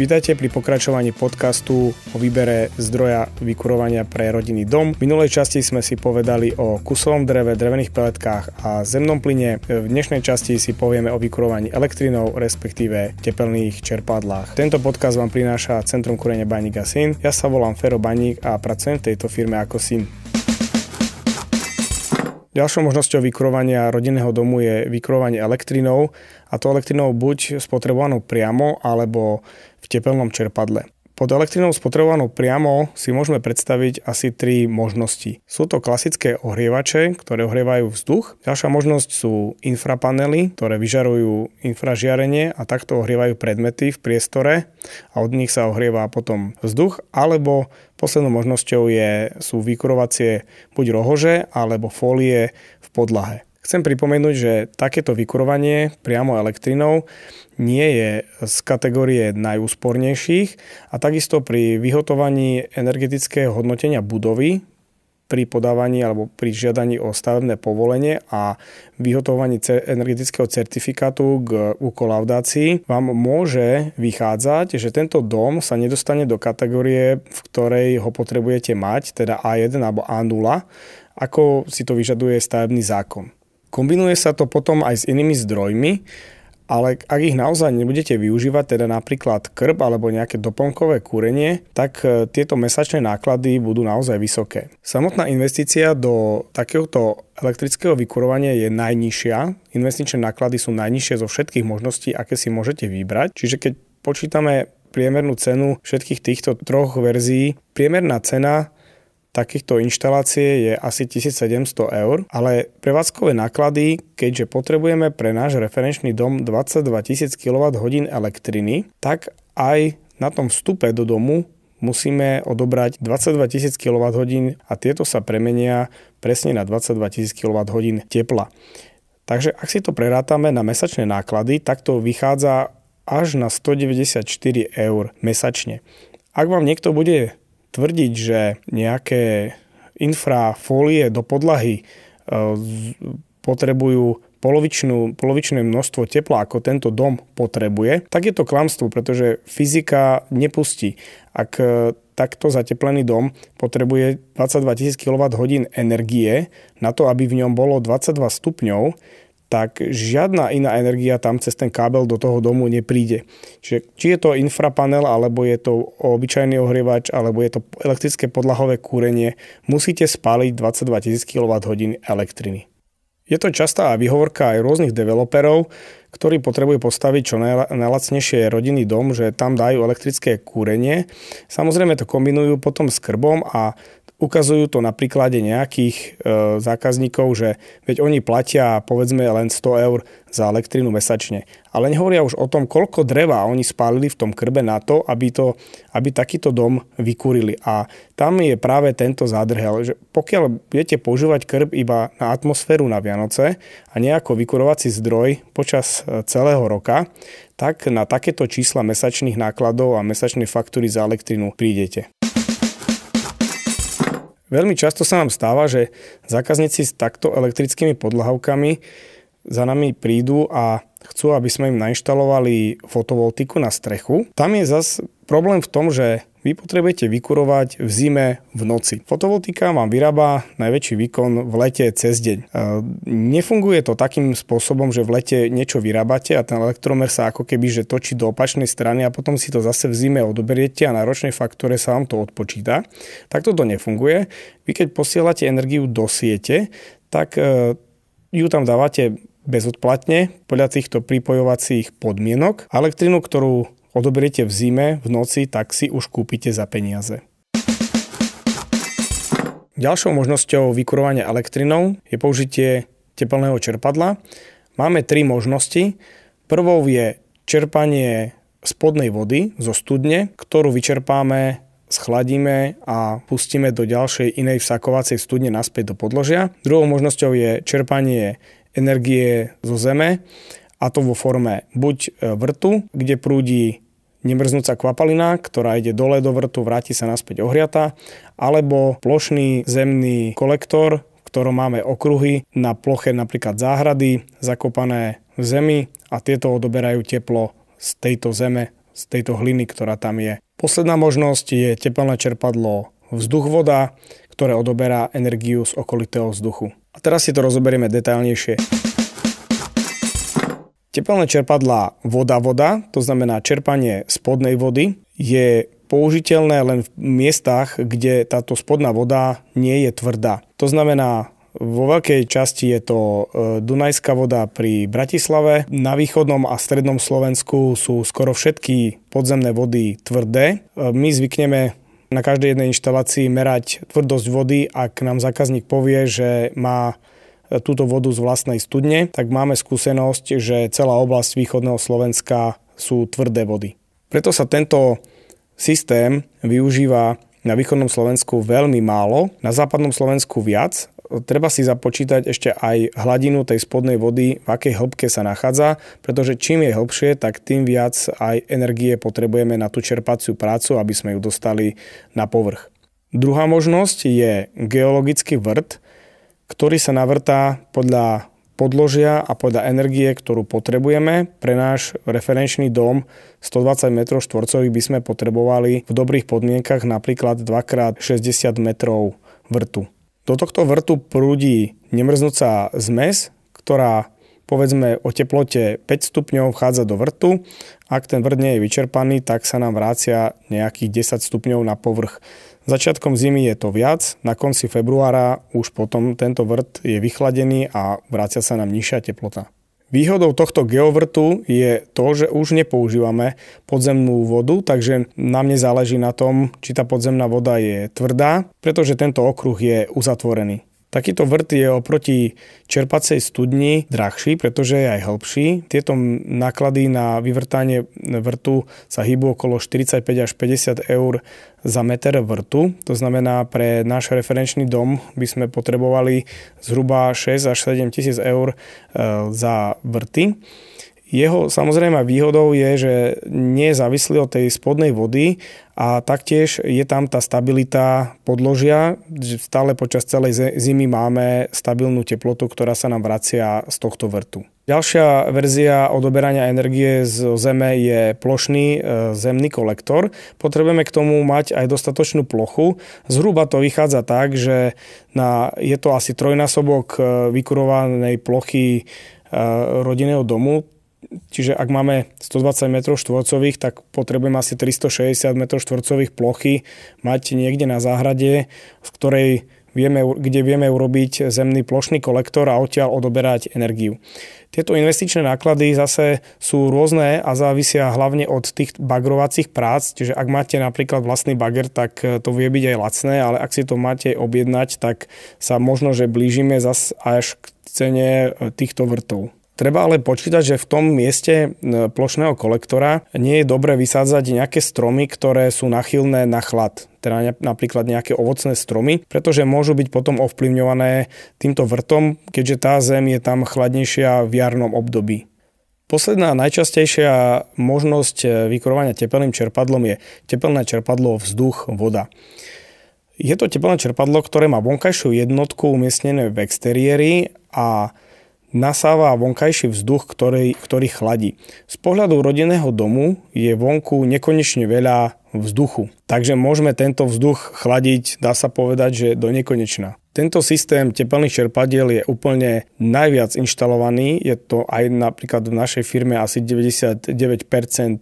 Vítajte pri pokračovaní podcastu o výbere zdroja vykurovania pre rodinný dom. V minulej časti sme si povedali o kusovom dreve, drevených peletkách a zemnom plyne. V dnešnej časti si povieme o vykurovaní elektrinou, respektíve tepelných čerpadlách. Tento podcast vám prináša Centrum kúrenia Baník a syn. Ja sa volám Ferro Baník a pracujem v tejto firme ako syn. Ďalšou možnosťou vykurovania rodinného domu je vykurovanie elektrinou, a to elektrinou buď spotrebovanou priamo alebo v tepelnom čerpadle. Pod elektrinou spotrebovanou priamo si môžeme predstaviť asi tri možnosti. Sú to klasické ohrievače, ktoré ohrievajú vzduch. Ďalšia možnosť sú infrapanely, ktoré vyžarujú infražiarenie a takto ohrievajú predmety v priestore a od nich sa ohrieva potom vzduch, alebo poslednou možnosťou sú vykurovacie buď rohože alebo fólie v podlahe. Chcem pripomenúť, že takéto vykurovanie priamo elektrinou nie je z kategórie najúspornejších a takisto pri vyhotovovaní energetického hodnotenia budovy, pri podávaní alebo pri žiadaní o stavebné povolenie a vyhotovovaní energetického certifikátu ku kolaudácii vám môže vychádzať, že tento dom sa nedostane do kategórie, v ktorej ho potrebujete mať, teda A1 alebo A0, ako si to vyžaduje stavebný zákon. Kombinuje sa to potom aj s inými zdrojmi, ale ak ich naozaj nebudete využívať, teda napríklad krb alebo nejaké doplnkové kúrenie, tak tieto mesačné náklady budú naozaj vysoké. Samotná investícia do takéhoto elektrického vykurovania je najnižšia. Investičné náklady sú najnižšie zo všetkých možností, aké si môžete vybrať. Čiže keď počítame priemernú cenu všetkých týchto troch verzií, priemerná cena takýchto inštalácie je asi 1700 €, ale prevádzkové náklady, keďže potrebujeme pre náš referenčný dom 22 000 kWh elektriny, tak aj na tom vstupe do domu musíme odobrať 22 000 kWh a tieto sa premenia presne na 22 000 kWh tepla. Takže ak si to prerátame na mesačné náklady, tak to vychádza až na 194 € mesačne. Ak vám niekto bude tvrdiť, že nejaké infrafólie do podlahy potrebujú polovičné množstvo tepla, ako tento dom potrebuje, tak je to klamstvo, pretože fyzika nepustí. Ak takto zateplený dom potrebuje 22 000 kWh energie na to, aby v ňom bolo 22 stupňov, tak žiadna iná energia tam cez ten kábel do toho domu nepríde. Čiže či je to infrapanel, alebo je to obyčajný ohrievač, alebo je to elektrické podlahové kúrenie, musíte spáliť 22 000 kWh elektriny. Je to častá výhovorka aj rôznych developerov, ktorí potrebujú postaviť čo najlacnejšie rodinný dom, že tam dajú elektrické kúrenie. Samozrejme to kombinujú potom s krbom a ukazujú to na príklade nejakých zákazníkov, že veď oni platia povedzme len 100 € za elektrinu mesačne. Ale nehovoria už o tom, koľko dreva oni spálili v tom krbe na to, aby takýto dom vykurili. A tam je práve tento zádrhel, že pokiaľ budete používať krb iba na atmosféru na Vianoce a nejako vykurovací zdroj počas celého roka, tak na takéto čísla mesačných nákladov a mesačnej faktúry za elektrinu prídete. Veľmi často sa nám stáva, že zákazníci s takto elektrickými podlahovkami za nami prídu a chcú, aby sme im nainštalovali fotovoltiku na strechu. Tam je zase problém v tom, že vy potrebujete vykurovať v zime v noci. Fotovoltika vám vyrába najväčší výkon v lete cez deň. Nefunguje to takým spôsobom, že v lete niečo vyrábate a ten elektromer sa ako keby že točí do opačnej strany a potom si to zase v zime odoberiete a na ročnej faktúre sa vám to odpočíta. Takto to nefunguje. Vy keď posielate energiu do siete, tak ju tam dávate bezodplatne podľa týchto pripojovacích podmienok. Elektrinu, ktorú odoberiete v zime, v noci, tak si už kúpite za peniaze. Ďalšou možnosťou vykurovania elektrinou je použitie tepelného čerpadla. Máme tri možnosti. Prvou je čerpanie spodnej vody zo studne, ktorú vyčerpáme, schladíme a pustíme do ďalšej inej vsakovacej studne naspäť do podložia. Druhou možnosťou je čerpanie energie zo zeme, a to vo forme buď vrtu, kde prúdi nemrznúca kvapalina, ktorá ide dole do vrtu, vráti sa naspäť ohriata, alebo plošný zemný kolektor, v ktorom máme okruhy na ploche napríklad záhrady zakopané v zemi a tieto odoberajú teplo z tejto zeme z tejto hliny, ktorá tam je. Posledná možnosť je tepelné čerpadlo vzduch-voda, ktoré odoberá energiu z okolitého vzduchu. A teraz si to rozoberieme detailnejšie. Tepelné čerpadlá voda-voda, to znamená čerpanie spodnej vody, je použiteľné len v miestach, kde táto spodná voda nie je tvrdá. To znamená, vo veľkej časti je to Dunajská voda pri Bratislave. Na východnom a strednom Slovensku sú skoro všetky podzemné vody tvrdé. My zvykneme na každej jednej inštalácii merať tvrdosť vody. Ak nám zákazník povie, že má túto vodu z vlastnej studne, tak máme skúsenosť, že celá oblasť východného Slovenska sú tvrdé vody. Preto sa tento systém využíva na východnom Slovensku veľmi málo, na západnom Slovensku viac. Treba si započítať ešte aj hladinu tej spodnej vody, v akej hĺbke sa nachádza, pretože čím je hĺbšie, tak tým viac aj energie potrebujeme na tú čerpaciu prácu, aby sme ju dostali na povrch. Druhá možnosť je geologický vrt, ktorý sa navrtá podľa podložia a podľa energie, ktorú potrebujeme. Pre náš referenčný dom 120 m2 by sme potrebovali v dobrých podmienkach napríklad 2x60 m vrtu. Do tohto vrtu prúdi nemrznúca zmes, ktorá povedzme o teplote 5 stupňov vchádza do vrtu. Ak ten vrt nie je vyčerpaný, tak sa nám vrácia nejakých 10 stupňov na povrch. Začiatkom zimy je to viac, na konci februára už potom tento vrt je vychladený a vrácia sa nám nižšia teplota. Výhodou tohto geovrtu je to, že už nepoužívame podzemnú vodu, takže nám nezáleží na tom, či tá podzemná voda je tvrdá, pretože tento okruh je uzatvorený. Takýto vrt je oproti čerpacej studni drahší, pretože je aj hĺbší. Tieto náklady na vyvrtanie vrtu sa hýbu okolo 45 až 50 eur za meter vrtu. To znamená, pre náš referenčný dom by sme potrebovali zhruba 6 až 7 tisíc eur za vrty. Jeho samozrejme výhodou je, že nie je závislý od tej spodnej vody a taktiež je tam tá stabilita podložia. Stále počas celej zimy máme stabilnú teplotu, ktorá sa nám vracia z tohto vrtu. Ďalšia verzia odoberania energie z zeme je plošný zemný kolektor. Potrebujeme k tomu mať aj dostatočnú plochu. Zhruba to vychádza tak, že je to asi trojnásobok vykurovanej plochy rodinného domu. Čiže ak máme 120 m2, tak potrebujeme asi 360 m2 plochy mať niekde na záhrade, kde vieme urobiť zemný plošný kolektor a odtiaľ odoberať energiu. Tieto investičné náklady zase sú rôzne a závisia hlavne od tých bagrovacích prác. Čiže ak máte napríklad vlastný bager, tak to vie byť aj lacné, ale ak si to máte objednať, tak sa možno, že blížime zase až k cene týchto vrtov. Treba ale počítať, že v tom mieste plošného kolektora nie je dobre vysádzať nejaké stromy, ktoré sú nachylné na chlad, teda napríklad nejaké ovocné stromy, pretože môžu byť potom ovplyvňované týmto vrtom, keďže tá zem je tam chladnejšia v jarnom období. Posledná najčastejšia možnosť vykurovania tepelným čerpadlom je tepelné čerpadlo vzduch-voda. Je to tepelné čerpadlo, ktoré má vonkajšiu jednotku umiestnené v exteriéri a nasáva vonkajší vzduch, ktorý chladí. Z pohľadu rodinného domu je vonku nekonečne veľa vzduchu. Takže môžeme tento vzduch chladiť, dá sa povedať, že do nekonečna. Tento systém tepelných čerpadiel je úplne najviac inštalovaný. Je to aj napríklad v našej firme asi 99%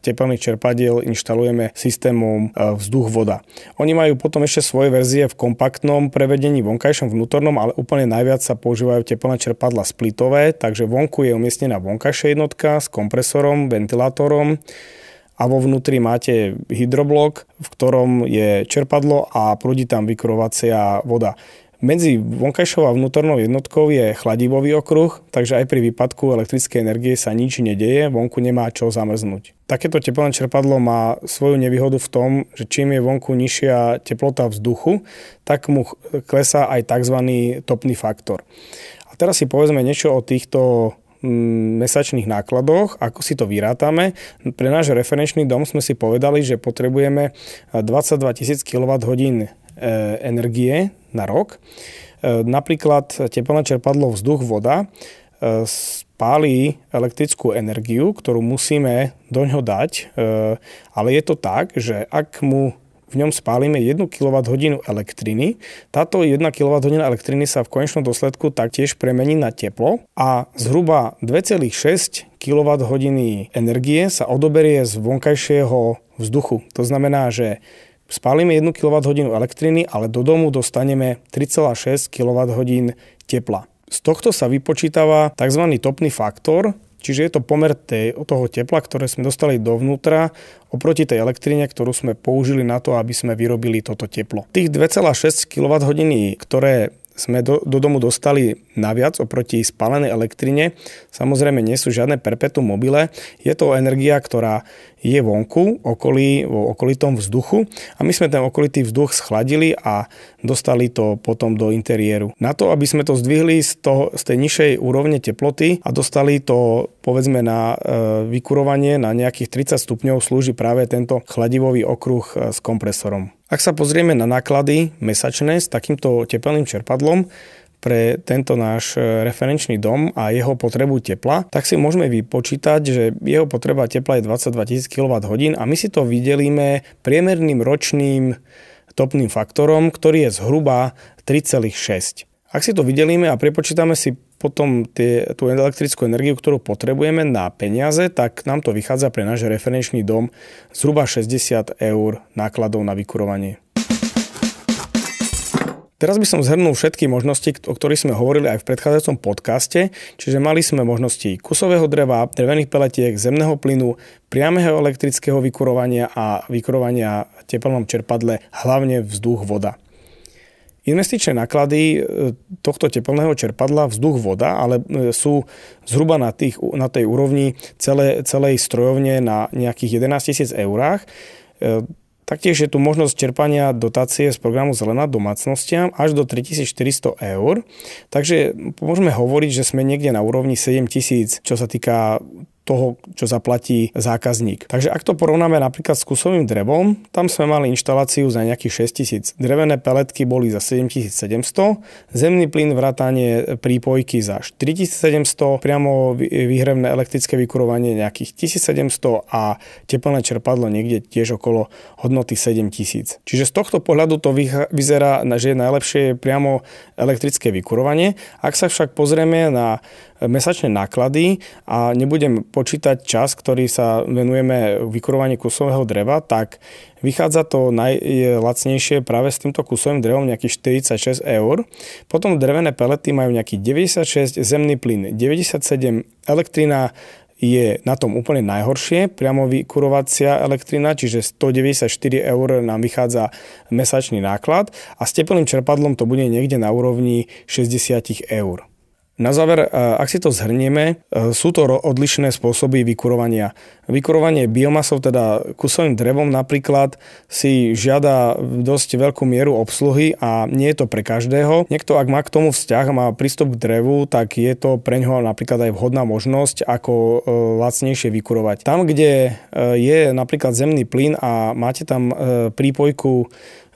tepelných čerpadiel inštalujeme systémom vzduch-voda. Oni majú potom ešte svoje verzie v kompaktnom prevedení, vonkajšom, vnútornom, ale úplne najviac sa používajú tepelné čerpadla splitové, takže vonku je umiestnená vonkajšia jednotka s kompresorom, ventilátorom, a vo vnútri máte hydroblok, v ktorom je čerpadlo a prúdi tam vykurovacia voda. Medzi vonkajšou a vnútornou jednotkou je chladivový okruh, takže aj pri výpadku elektrickej energie sa nič nedeje, vonku nemá čo zamrznúť. Takéto teplné čerpadlo má svoju nevýhodu v tom, že čím je vonku nižšia teplota vzduchu, tak mu klesá aj tzv. Topný faktor. A teraz si povedzme niečo o týchto mesačných nákladoch, ako si to vyrátame. Pre náš referenčný dom sme si povedali, že potrebujeme 22 000 kWh energie na rok. Napríklad tepelné čerpadlo vzduch-voda spálí elektrickú energiu, ktorú musíme doňho dať, ale je to tak, že ak mu v ňom spálime 1 kWh elektriny, táto 1 kWh elektriny sa v konečnom dôsledku taktiež premení na teplo a zhruba 2,6 kWh energie sa odoberie z vonkajšieho vzduchu. To znamená, že spálime 1 kWh elektriny, ale do domu dostaneme 3,6 kWh tepla. Z tohto sa vypočítava tzv. Topný faktor, čiže je to pomer toho tepla, ktoré sme dostali dovnútra oproti tej elektrine, ktorú sme použili na to, aby sme vyrobili toto teplo. Tých 2,6 kWh, ktoré sme do domu dostali naviac oproti spálenej elektrine, samozrejme nie sú žiadne perpetuum mobile. Je to energia, ktorá je vonku, vo okolitom vzduchu a my sme ten okolitý vzduch schladili a dostali to potom do interiéru. Na to, aby sme to zdvihli z tej nižšej úrovne teploty a dostali to povedzme na vykurovanie na nejakých 30 stupňov, slúži práve tento chladivový okruh s kompresorom. Ak sa pozrieme na náklady mesačné s takýmto tepelným čerpadlom pre tento náš referenčný dom a jeho potrebu tepla, tak si môžeme vypočítať, že jeho potreba tepla je 22 000 kWh a my si to vydelíme priemerným ročným topným faktorom, ktorý je zhruba 3,6. Ak si to vydelíme a prepočítame si potom tú elektrickú energiu, ktorú potrebujeme na peniaze, tak nám to vychádza pre náš referenčný dom zhruba 60 eur nákladov na vykurovanie. Teraz by som zhrnul všetky možnosti, o ktorých sme hovorili aj v predchádzajúcom podcaste, čiže mali sme možnosti kusového dreva, drevených peletiek, zemného plynu, priameho elektrického vykurovania a vykurovania v tepelnom čerpadle, hlavne vzduch, voda. Investičné náklady tohto tepelného čerpadla vzduch-voda ale sú zhruba na tej úrovni celej strojovne na nejakých 11 000 eurách. Taktiež je tu možnosť čerpania dotácie z programu Zelená domácnostiam až do 3400 eur. Takže môžeme hovoriť, že sme niekde na úrovni 7000, čo sa týka toho, čo zaplatí zákazník. Takže ak to porovnáme napríklad s kusovým drevom, tam sme mali inštaláciu za nejakých 6000. Drevené peletky boli za 7700, zemný plyn vrátane prípojky za 4700, priamo výhrevné elektrické vykurovanie nejakých 1700 a tepelné čerpadlo niekde tiež okolo hodnoty 7000. Čiže z tohto pohľadu to vyzerá, že najlepšie je priamo elektrické vykurovanie. Ak sa však pozrieme na mesačné náklady a nebudem počítať čas, ktorý sa venujeme vykurovaniu kusového dreva, tak vychádza to najlacnejšie práve s týmto kusovým drevom nejakých 46 eur. Potom drevené pelety majú nejakých 96, zemný plyn 97, elektrina je na tom úplne najhoršie, priamo vykurovacia elektrina, čiže 194 eur nám vychádza mesačný náklad a s tepelným čerpadlom to bude niekde na úrovni 60 eur. Na záver, ak si to zhrnieme, sú to odlišné spôsoby vykurovania. Vykurovanie biomasov, teda kusovým drevom napríklad, si žiada dosť veľkú mieru obsluhy a nie je to pre každého. Niekto, ak má k tomu vzťah a má prístup k drevu, tak je to pre ňoho napríklad aj vhodná možnosť, ako lacnejšie vykurovať. Tam, kde je napríklad zemný plyn a máte tam prípojku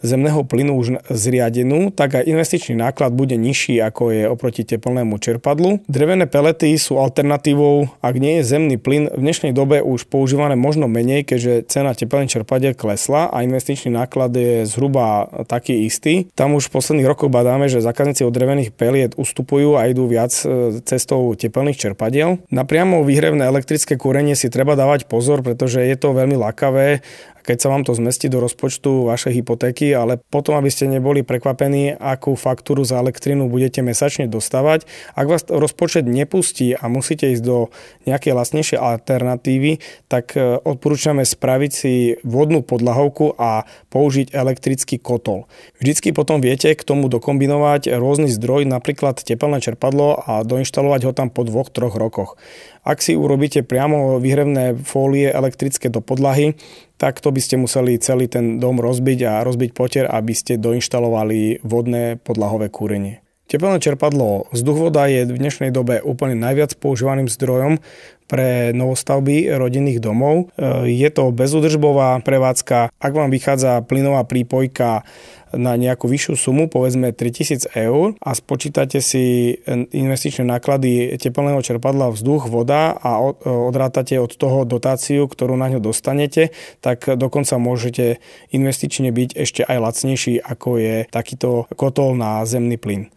zemného plynu už zriadenú, tak aj investičný náklad bude nižší, ako je oproti teplnému čerpadlu. Drevené pelety sú alternatívou, ak nie je zemný plyn. V dnešnej dobe už používané možno menej, keďže cena teplných čerpadiel klesla a investičný náklad je zhruba taký istý. Tam už v posledných rokoch badáme, že zákazníci od drevených peliet ustupujú a idú viac cestou teplných čerpadiel. Na priamo výhrevné elektrické kúrenie si treba dávať pozor, pretože je to veľmi lakavé, keď sa vám to zmestí do rozpočtu vašej hypotéky, ale potom, aby ste neboli prekvapení, akú faktúru za elektrinu budete mesačne dostávať. Ak vás rozpočet nepustí a musíte ísť do nejakej lacnejšej alternatívy, tak odporúčame spraviť si vodnú podlahovku a použiť elektrický kotol. Vždycky potom viete k tomu dokombinovať rôzny zdroj, napríklad tepelné čerpadlo a doinštalovať ho tam po 2-3 rokoch. Ak si urobíte priamo výhrevné fólie elektrické do podlahy, tak to by ste museli celý ten dom rozbiť a rozbiť potier, aby ste doinštalovali vodné podlahové kúrenie. Tepelné čerpadlo vzduch-voda je v dnešnej dobe úplne najviac používaným zdrojom pre novostavby rodinných domov. Je to bezúdržbová prevádzka. Ak vám vychádza plynová prípojka na nejakú vyššiu sumu, povedzme 3 000 eur, a spočítate si investičné náklady tepelného čerpadla vzduch-voda a odrátate od toho dotáciu, ktorú na ňo dostanete, tak dokonca môžete investične byť ešte aj lacnejší, ako je takýto kotol na zemný plyn.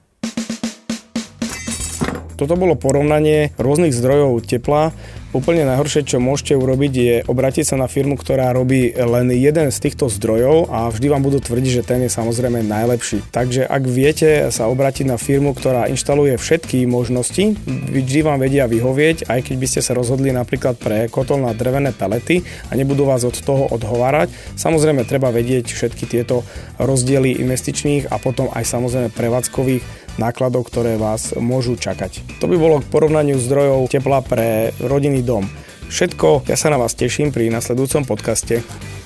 Toto bolo porovnanie rôznych zdrojov tepla. Úplne najhoršie, čo môžete urobiť, je obrátiť sa na firmu, ktorá robí len jeden z týchto zdrojov a vždy vám budú tvrdiť, že ten je samozrejme najlepší. Takže ak viete sa obrátiť na firmu, ktorá inštaluje všetky možnosti, vždy vám vedia vyhovieť, aj keď by ste sa rozhodli napríklad pre kotol na drevené pelety a nebudú vás od toho odhovárať. Samozrejme treba vedieť všetky tieto rozdiely investičných a potom aj samozrejme prevádzkových nákladov, ktoré vás môžu čakať. To by bolo k porovnaniu zdrojov tepla pre rodinný dom. Všetko, ja sa na vás teším pri nasledujúcom podcaste.